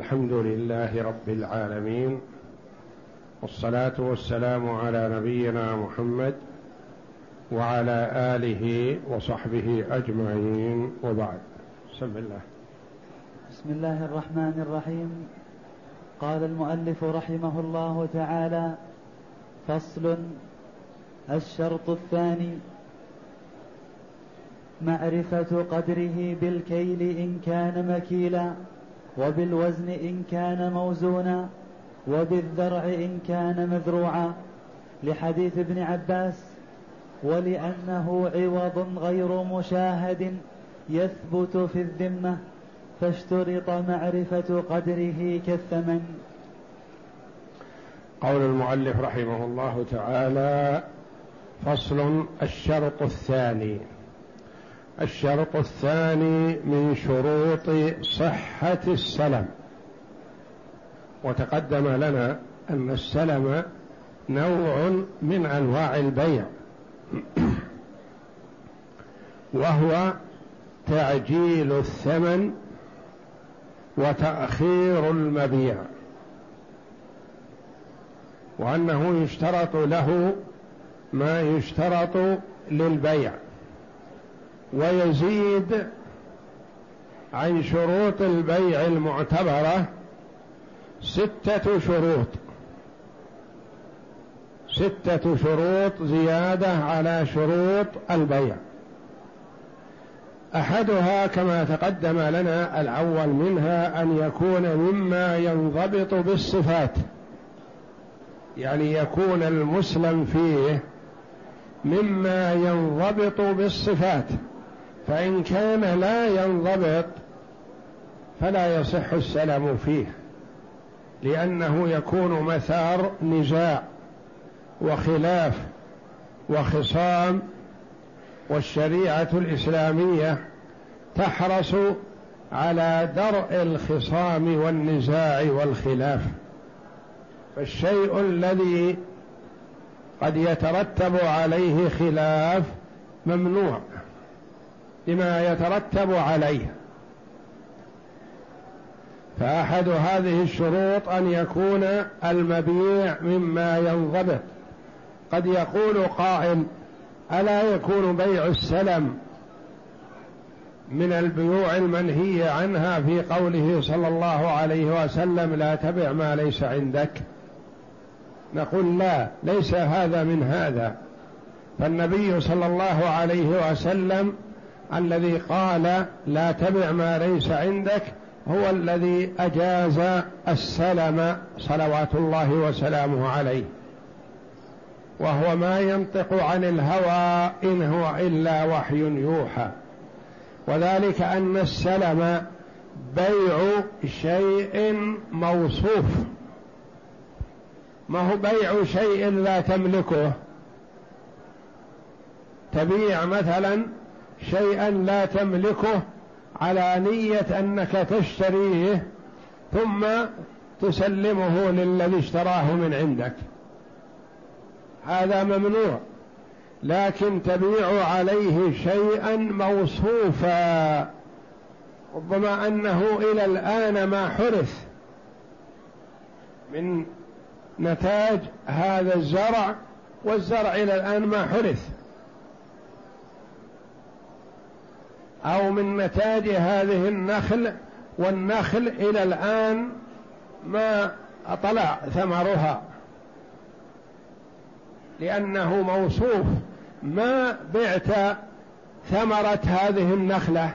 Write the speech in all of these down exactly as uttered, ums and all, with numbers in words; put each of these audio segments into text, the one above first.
الحمد لله رب العالمين، والصلاة والسلام على نبينا محمد وعلى آله وصحبه أجمعين، وبعد. بسم الله بسم الله الرحمن الرحيم. قال المؤلف رحمه الله تعالى: فصل. الشرط الثاني: معرفة قدره بالكيل إن كان مكيلا، وبالوزن إن كان موزونا، وبالذرع إن كان مذروعا، لحديث ابن عباس: ولأنه عوض غير مشاهد يثبت في الذمة، فاشترط معرفة قدره كالثمن. قول المؤلف رحمه الله تعالى: فصل. الشرط الثاني. الشرط الثاني من شروط صحة السلم. وتقدم لنا أن السلم نوع من أنواع البيع، وهو تعجيل الثمن وتأخير المبيع، وأنه يشترط له ما يشترط للبيع، ويزيد عن شروط البيع المعتبرة ستة شروط ستة شروط زيادة على شروط البيع. أحدها كما تقدم لنا الأول منها أن يكون مما ينضبط بالصفات، يعني يكون المسلم فيه مما ينضبط بالصفات، فإن كان لا ينضبط فلا يصح السلم فيه، لأنه يكون مثار نزاع وخلاف وخصام، والشريعة الإسلامية تحرص على درء الخصام والنزاع والخلاف، فالشيء الذي قد يترتب عليه خلاف ممنوع لما يترتب عليه. فأحد هذه الشروط أن يكون المبيع مما ينضبط. قد يقول قائل: ألا يكون بيع السلم من البيوع المنهية عنها في قوله صلى الله عليه وسلم: لا تبع ما ليس عندك؟ نقول: لا، ليس هذا من هذا. فالنبي صلى الله عليه وسلم الذي قال: لا تبع ما ليس عندك، هو الذي أجاز السلم صلوات الله وسلامه عليه، وهو ما ينطق عن الهوى إن هو إلا وحي يوحى. وذلك أن السلم بيع شيء موصوف، ما هو بيع شيء لا تملكه. تبيع مثلا شيئا لا تملكه على نية أنك تشتريه، ثم تسلمه للذي اشتراه من عندك، هذا ممنوع. لكن تبيع عليه شيئا موصوفا، ربما أنه إلى الآن ما حرث من نتاج هذا الزرع، والزرع إلى الآن ما حرث، أو من نتاج هذه النخل، والنخل إلى الآن ما طلع ثمرها، لأنه موصوف. ما بعت ثمرة هذه النخلة،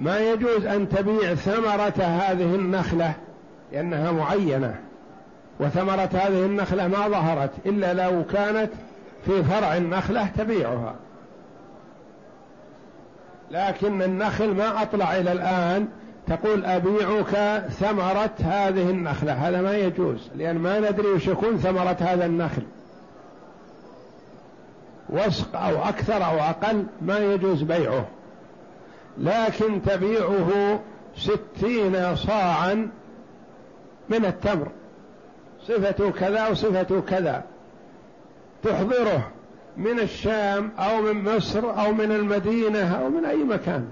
ما يجوز أن تبيع ثمرة هذه النخلة لأنها معينة، وثمرة هذه النخلة ما ظهرت إلا لو كانت في فرع النخلة تبيعها، لكن النخل ما أطلع إلى الآن، تقول: أبيعك ثمرة هذه النخلة. هذا ما يجوز، لأن ما ندري وش يكون ثمرة هذا النخل، وسق أو أكثر أو أقل، ما يجوز بيعه. لكن تبيعه ستين صاعا من التمر، صفة كذا وصفة كذا، تحضره من الشام أو من مصر أو من المدينة أو من أي مكان،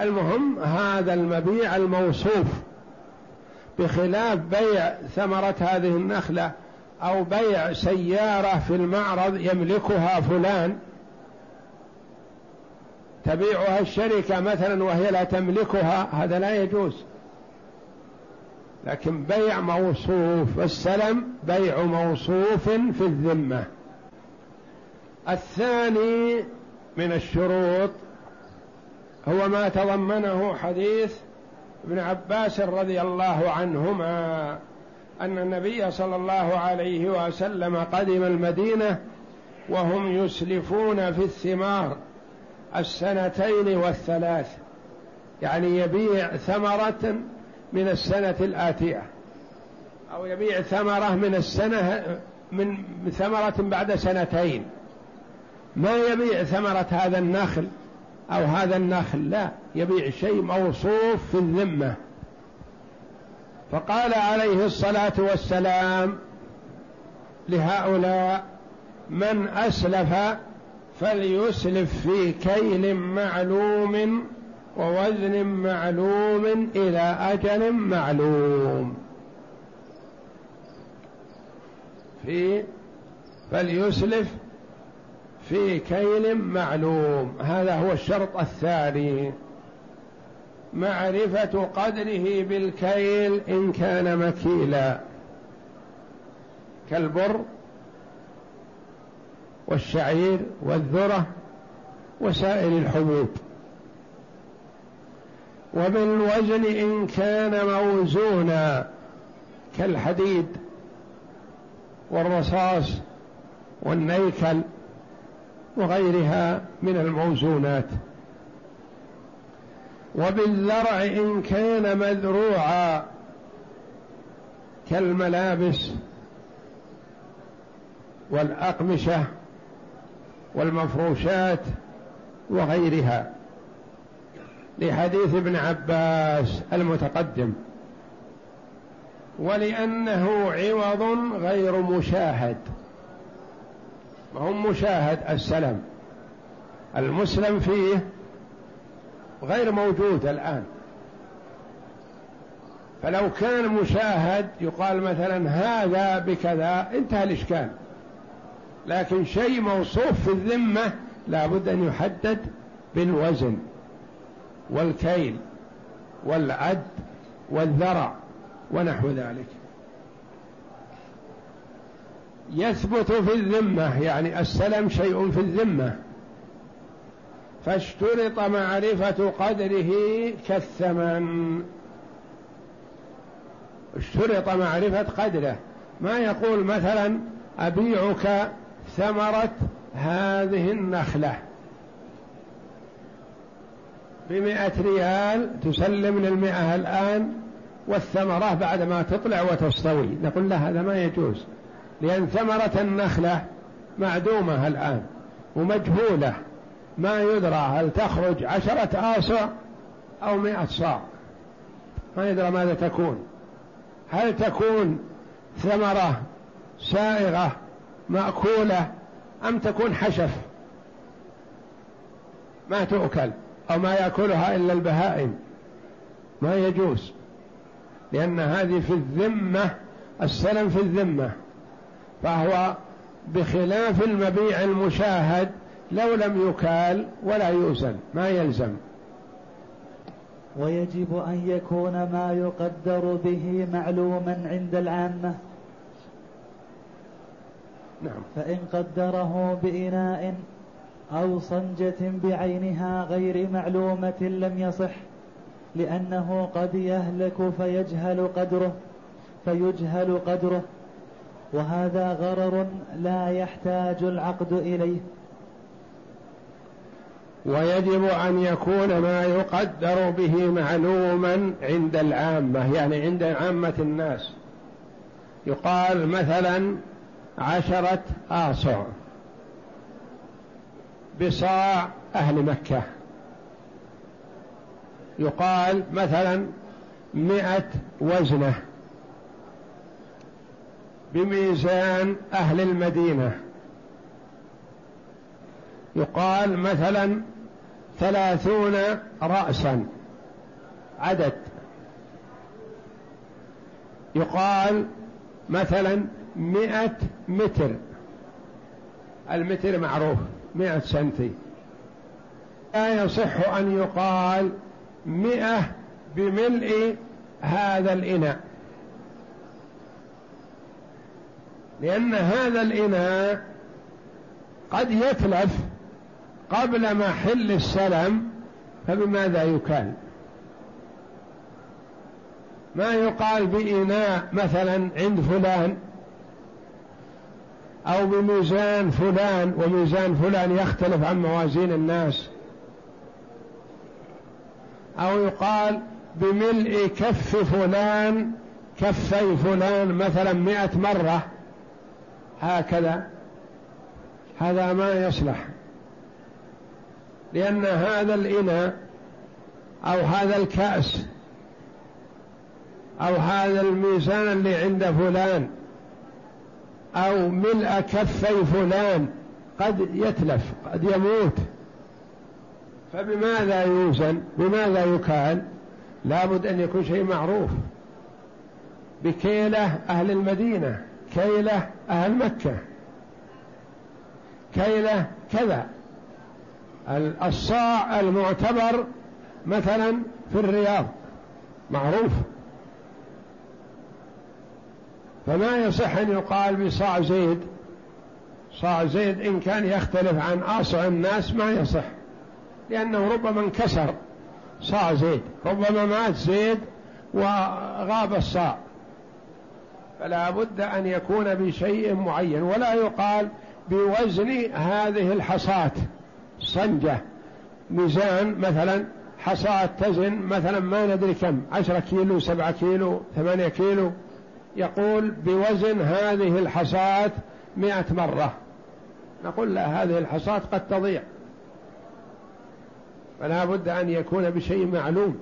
المهم هذا المبيع الموصوف، بخلاف بيع ثمرة هذه النخلة أو بيع سيارة في المعرض يملكها فلان، تبيعها الشركة مثلا وهي لا تملكها، هذا لا يجوز. لكن بيع موصوف، السلم بيع موصوف في الذمة. الثاني من الشروط هو ما تضمنه حديث ابن عباس رضي الله عنهما أن النبي صلى الله عليه وسلم قدم المدينة وهم يسلفون في الثمار السنتين والثلاث، يعني يبيع ثمرة من السنة الآتية أو يبيع ثمرة من السنة من ثمرة بعد سنتين، ما يبيع ثمرة هذا النخل أو هذا النخل، لا، يبيع شيء موصوف في الذمة. فقال عليه الصلاة والسلام لهؤلاء: من أسلف فليسلف في كيل معلوم ووزن معلوم إلى أجل معلوم، في فليسلف في كيل معلوم. هذا هو الشرط الثاني، معرفة قدره بالكيل إن كان مكيلا كالبر والشعير والذرة وسائر الحبوب، وبالوزن إن كان موزونا كالحديد والرصاص والنيكل وغيرها من الموزونات، وبالزرع إن كان مزروعا كالملابس والأقمشة والمفروشات وغيرها، لحديث ابن عباس المتقدم، ولأنه عوض غير مشاهد. وهم مشاهد السلم المسلم فيه غير موجود الآن، فلو كان مشاهد يقال مثلا هذا بكذا، انتهى الإشكال. لكن شيء موصوف في الذمة لا بد أن يحدد بالوزن والكيل والعد والذرع ونحو ذلك. يثبت في الذمة، يعني السلم شيء في الذمة، فاشترط معرفة قدره كالثمن، اشترط معرفة قدره. ما يقول مثلا أبيعك ثمرة هذه النخلة بمئة ريال، تسلم للمئة الآن والثمرة بعد ما تطلع وتستوي، نقول لا، هذا ما يجوز، لأن ثمرة النخلة معدومة الآن ومجهولة، ما يدرى هل تخرج عشرة آصع أو مئة صاع، ما يدرى ماذا تكون، هل تكون ثمرة سائغة مأكولة أم تكون حشف ما تؤكل أو ما يأكلها إلا البهائم، ما يجوز، لأن هذه في الذمة، السلم في الذمة. فهو بخلاف المبيع المشاهد لو لم يكال ولا يوزن ما يلزم. ويجب أن يكون ما يقدر به معلوما عند العامة. نعم. فإن قدره بإناء أو صنجة بعينها غير معلومة لم يصح، لأنه قد يهلك فيجهل قدره فيجهل قدره وهذا غرر لا يحتاج العقد إليه. ويجب أن يكون ما يقدر به معلوما عند العامة، يعني عند عامة الناس، يقال مثلا عشرة آصع بصاع أهل مكة، يقال مثلا مئة وزنة بميزان أهل المدينة، يقال مثلا ثلاثون رأسا عدد. يقال مثلا مئة متر، المتر معروف مئة سنتي، لا يصح أن يقال مئة بملء هذا الإناء، لأن هذا الإناء قد يتلف قبل محل السلم، فبماذا يكال؟ ما يقال بإناء مثلا عند فلان أو بميزان فلان، وميزان فلان يختلف عن موازين الناس، أو يقال بملء كف فلان كفي فلان مثلا مئة مرة هكذا. هذا ما يصلح، لأن هذا الإناء أو هذا الكأس أو هذا الميزان اللي عند فلان أو ملء كفي فلان قد يتلف قد يموت، فبماذا يوزن؟ بماذا يكال؟ لابد أن يكون شيء معروف، بكيلة أهل المدينة، كيلة أهل مكة، كيلة كذا. الصاع المعتبر مثلا في الرياض معروف، فما يصح أن يقال بصاع زيد. صاع زيد إن كان يختلف عن أصع الناس ما يصح، لأنه ربما انكسر صاع زيد، ربما مات زيد وغاب الصاع، فلا بد أن يكون بشيء معين. ولا يقال بوزن هذه الحصاة صنجة، ميزان مثلا حصاة تزن مثلا ما ندري كم، عشرة كيلو، سبعة كيلو، ثمانية كيلو، يقول بوزن هذه الحصاة مئة مرة، نقول لا، هذه الحصاة قد تضيع، فلا بد أن يكون بشيء معلوم.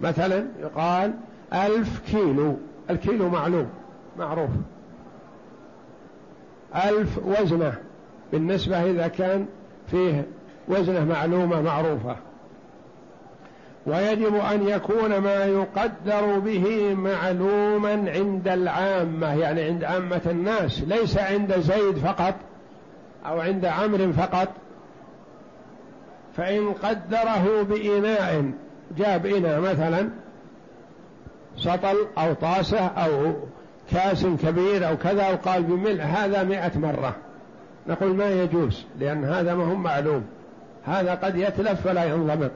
مثلا يقال ألف كيلو، الكيلو معلوم معروف، ألف وزنة بالنسبة إذا كان فيه وزنة معلومة معروفة. ويجب أن يكون ما يقدر به معلوما عند العامة، يعني عند عامة الناس، ليس عند زيد فقط أو عند عمرو فقط. فإن قدره بإناء، جاب إناء مثلا سطل أو طاسة أو كاس كبير أو كذا، وقال بملء هذا مئة مرة، نقول ما يجوز، لأن هذا ما هم معلوم، هذا قد يتلف فلا ينضبط.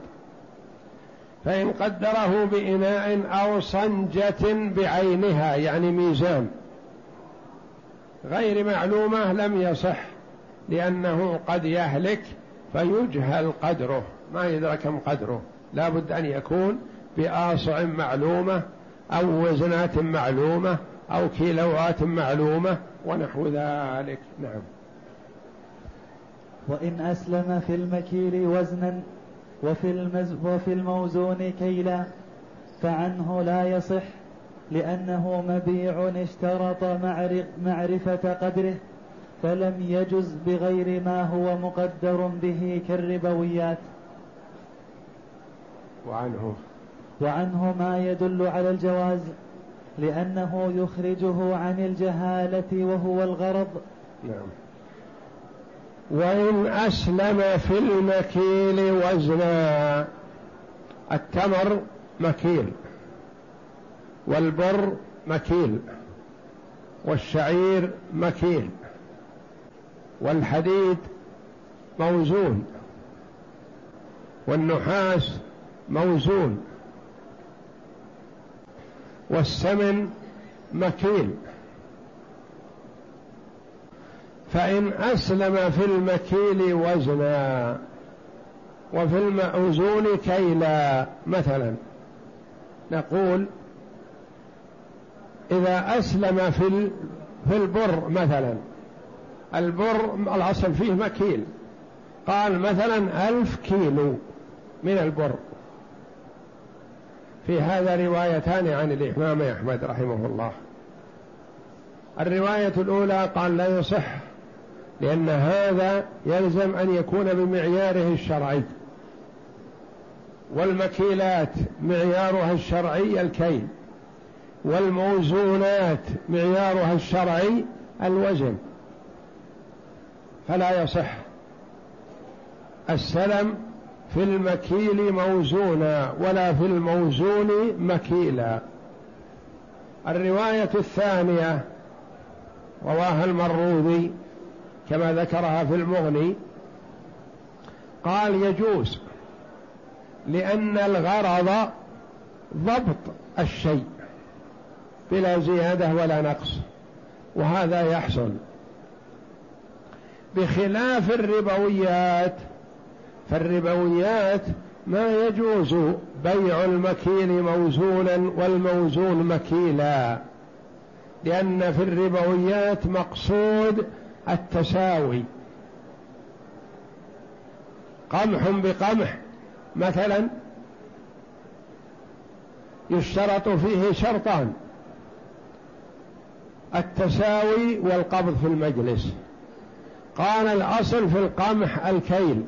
فإن قدره بإناء أو صنجة بعينها، يعني ميزان غير معلومة لم يصح، لأنه قد يهلك فيجهل قدره، ما يدرك كم قدره، لا بد أن يكون بآصع معلومة أو وزنات معلومة أو كيلوات معلومة ونحو ذلك. نعم. وإن أسلم في المكيل وزنا وفي, المز... وفي الموزون كيلا فعنه لا يصح، لأنه مبيع اشترط معرف... معرفة قدره، فلم يجز بغير ما هو مقدر به كالربويات. وعنه وعنه ما يدل على الجواز، لأنه يخرجه عن الجهالة وهو الغرض. نعم. وإن أسلم في المكيل وزنا، التمر مكيل، والبر مكيل، والشعير مكيل، والحديد موزون، والنحاس موزون، والسمن مكيل. فإن أسلم في المكيل وزنا وفي المأوزون كيلا مثلا، نقول إذا أسلم في في البر مثلا، البر الأصل فيه مكيل، قال مثلا ألف كيلو من البر. في هذا روايتان عن الإمام أحمد رحمه الله. الرواية الأولى قال لا يصح، لأن هذا يلزم أن يكون بمعياره الشرعي والمكيلات معيارها الشرعي الكيل، والموزونات معيارها الشرعي الوزن، فلا يصح السلم في المكيل موزونا ولا في الموزون مكيلا. الرواية الثانية رواها المروذي كما ذكرها في المغني، قال يجوز لأن الغرض ضبط الشيء بلا زيادة ولا نقص، وهذا يحصل، بخلاف الربويات، فالربويات ما يجوز بيع المكيل موزونا والموزون مكيلا، لأن في الربويات مقصود التساوي، قمح بقمح مثلا يشترط فيه شرطان: التساوي والقبض في المجلس. قال الأصل في القمح الكيل،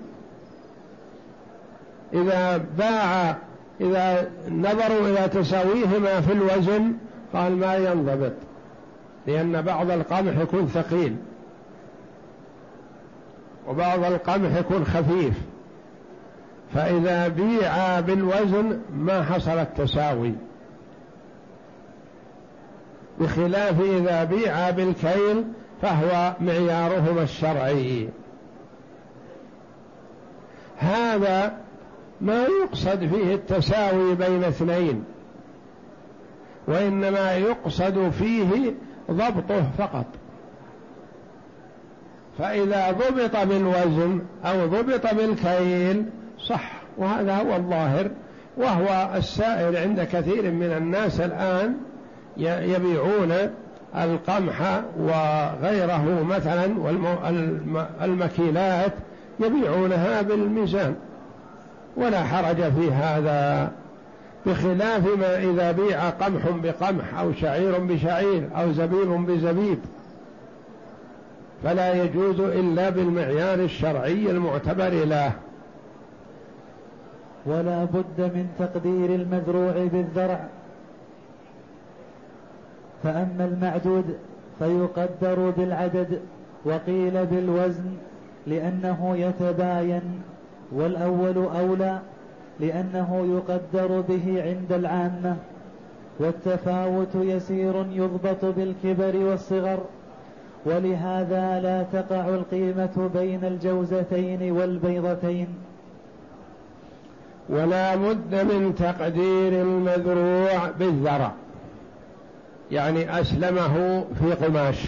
إذا باع إذا نظروا إلى تساويهما في الوزن قال ما ينضبط، لأن بعض القمح يكون ثقيل وبعض القمح يكون خفيف، فإذا بيع بالوزن ما حصل التساوي، بخلاف إذا بيع بالكيل فهو معيارهما الشرعي. هذا ما يقصد فيه التساوي بين اثنين، وإنما يقصد فيه ضبطه فقط، فإذا ضبط بالوزن أو ضبط بالكيل صح، وهذا هو الظاهر وهو السائر عند كثير من الناس الآن، يبيعون القمح وغيره مثلا والمكيلات يبيعونها بالميزان ولا حرج في هذا، بخلاف ما إذا بيع قمح بقمح أو شعير بشعير أو زبيب بزبيب فلا يجوز إلا بالمعيار الشرعي المعتبر له. ولا بد من تقدير المزروع بالذرع، فأما المعدود فيقدر بالعدد وقيل بالوزن لأنه يتباين، والأول أولى لأنه يقدر به عند العامة، والتفاوت يسير يضبط بالكبر والصغر، ولهذا لا تقع القيمة بين الجوزتين والبيضتين. ولا بد من تقدير المذروع بالذرع، يعني أسلمه في قماش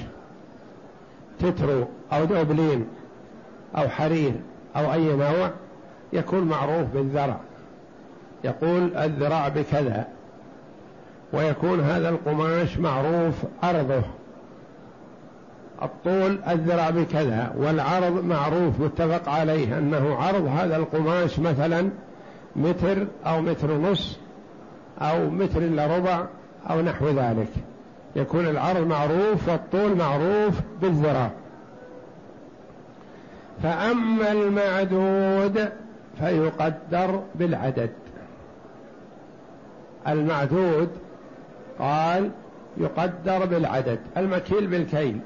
تترو أو دوبلين أو حرير أو أي نوع يكون معروف بالذرع، يقول الذراع بكذا، ويكون هذا القماش معروف عرضه، الطول الذراع بكذا والعرض معروف متفق عليه أنه عرض هذا القماش مثلا متر أو متر ونص أو متر إلا ربع أو نحو ذلك، يكون العرض معروف والطول معروف بالذراع. فأما المعدود فيقدر بالعدد، المعدود قال يقدر بالعدد، المكيل بالكيل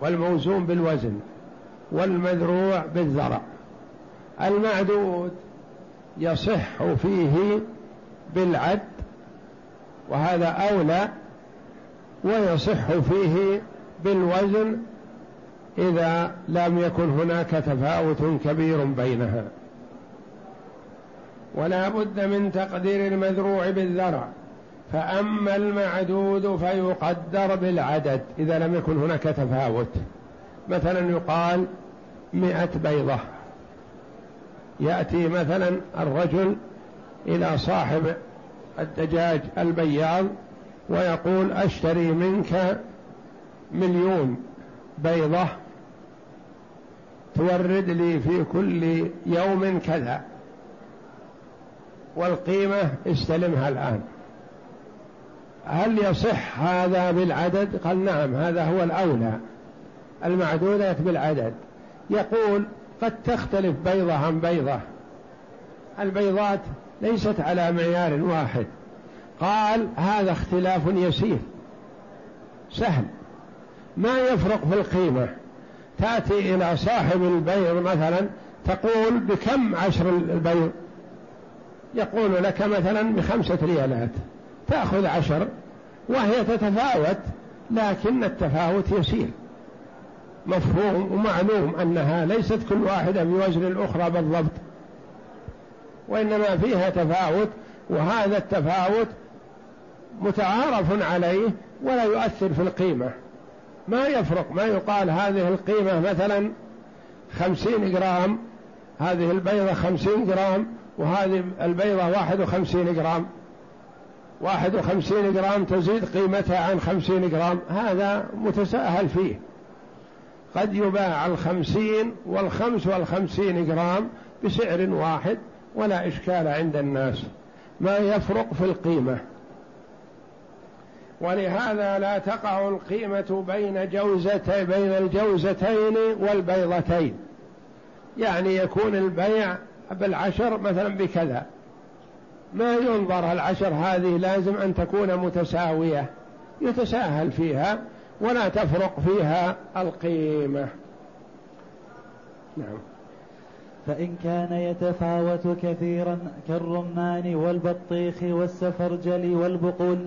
والموزون بالوزن والمذروع بالذرع. المعدود يصح فيه بالعد وهذا أولى، ويصح فيه بالوزن إذا لم يكن هناك تفاوت كبير بينها. ولا بد من تقدير المذروع بالذرع، فأما المعدود فيقدر بالعدد إذا لم يكن هناك تفاوت، مثلا يقال مئة بيضة، يأتي مثلا الرجل إلى صاحب الدجاج البياض ويقول أشتري منك مليون بيضة تورد لي في كل يوم كذا، والقيمة استلمها الآن، هل يصح هذا بالعدد؟ قال نعم، هذا هو الأولى، المعدودات بالعدد. يقول قد تختلف بيضة عن بيضة، البيضات ليست على معيار واحد. قال هذا اختلاف يسير سهل ما يفرق في القيمة. تأتي إلى صاحب البيع مثلا تقول بكم عشر البيع، يقول لك مثلا بخمسة ريالات، تأخذ عشر وهي تتفاوت، لكن التفاوت يسير مفهوم ومعلوم أنها ليست كل واحدة بوزن الأخرى بالضبط، وإنما فيها تفاوت، وهذا التفاوت متعارف عليه ولا يؤثر في القيمة. ما يفرق، ما يقال هذه القيمة مثلا خمسين جرام، هذه البيضة خمسين جرام وهذه البيضة واحد وخمسين جرام، واحد وخمسين جرام تزيد قيمتها عن خمسين جرام، هذا متساهل فيه. قد يباع الخمسين والخمس والخمسين جرام بسعر واحد ولا إشكال عند الناس، ما يفرق في القيمة. ولهذا لا تقع القيمة بين جوزتي بين الجوزتين والبيضتين، يعني يكون البيع بالعشر مثلا بكذا، ما ينظر العشر هذه لازم أن تكون متساوية، يتساهل فيها ولا تفرق فيها القيمة. نعم. فإن كان يتفاوت كثيرا كالرمان والبطيخ والسفرجل والبقول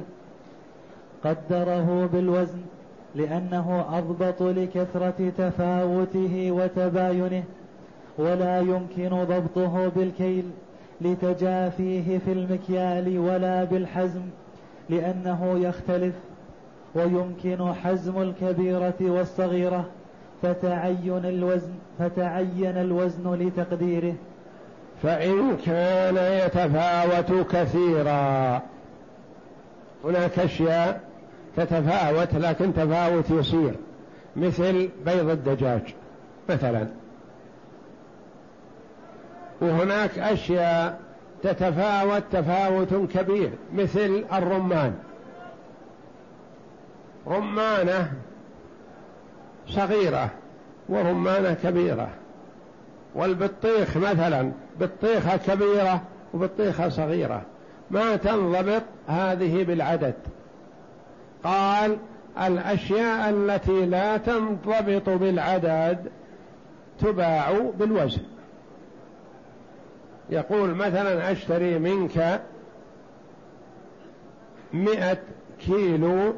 قدره بالوزن لأنه أضبط لكثرة تفاوته وتباينه، ولا يمكن ضبطه بالكيل لتجافيه في المكيال ولا بالحزم لأنه يختلف، ويمكن حزم الكبيرة والصغيرة فتعين الوزن فتعين الوزن لتقديره. فإن كان يتفاوت كثيرا، هناك أشياء تتفاوت لكن تفاوت يصير، مثل بيض الدجاج مثلا، وهناك أشياء تتفاوت تفاوت كبير مثل الرمان، رمانة صغيرة ورمانة كبيرة، والبطيخ مثلا بطيخة كبيرة وبطيخة صغيرة، ما تنضبط هذه بالعدد. قال الأشياء التي لا تنضبط بالعدد تباع بالوزن. يقول مثلا أشتري منك مئة كيلو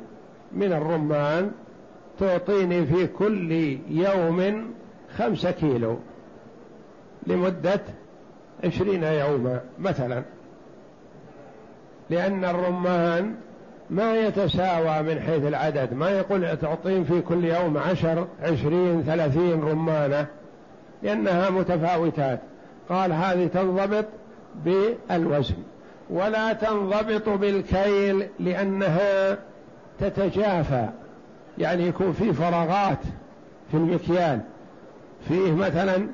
من الرمان، تعطيني في كل يوم خمسة كيلو لمدة عشرين يوما مثلا، لأن الرمان ما يتساوى من حيث العدد، ما يقول تعطين في كل يوم عشر عشرين ثلاثين رمانة لأنها متفاوتات. قال هذه تنضبط بالوزن، ولا تنضبط بالكيل لأنها تتجافى، يعني يكون فيه فراغات في المكيال، فيه مثلا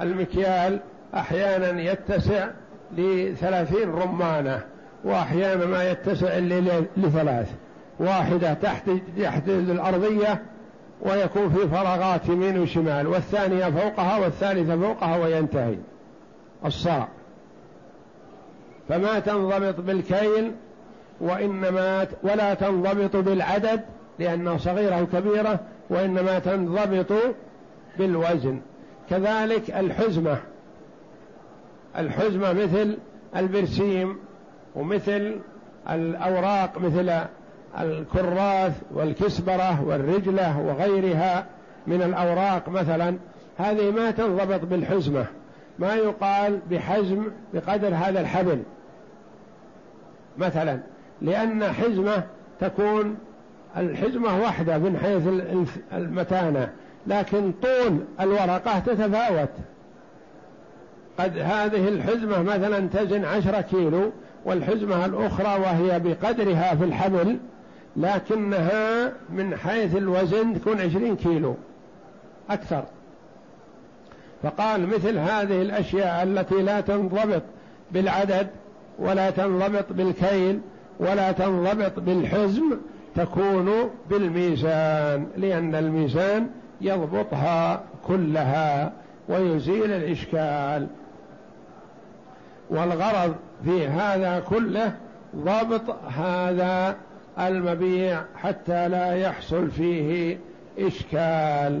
المكيال أحيانا يتسع لثلاثين رمانة وأحيانا ما يتسع لثلاث، واحدة تحت تحت الأرضية ويكون في فراغات يمين وشمال، والثانية فوقها والثالثة فوقها وينتهي الصاع. فما تنضبط بالكيل وإنما ولا تنضبط بالعدد لأنها صغيرة وكبيرة، وإنما تنضبط بالوزن. كذلك الحزمة، الحزمة مثل البرسيم ومثل الأوراق مثل الكراث والكسبرة والرجلة وغيرها من الأوراق مثلا، هذه ما تنضبط بالحزمة، ما يقال بحزم بقدر هذا الحبل مثلا، لأن حزمة تكون الحزمة واحدة من حيث المتانة، لكن طول الورقة تتفاوت، قد هذه الحزمة مثلا تزن عشرة كيلو والحزمة الأخرى وهي بقدرها في الحبل لكنها من حيث الوزن تكون عشرين كيلو أكثر. فقال مثل هذه الأشياء التي لا تنضبط بالعدد ولا تنضبط بالكيل ولا تنضبط بالحزم تكون بالميزان، لأن الميزان يضبطها كلها ويزيل الإشكال. والغرض في هذا كله ضبط هذا المبيع حتى لا يحصل فيه إشكال.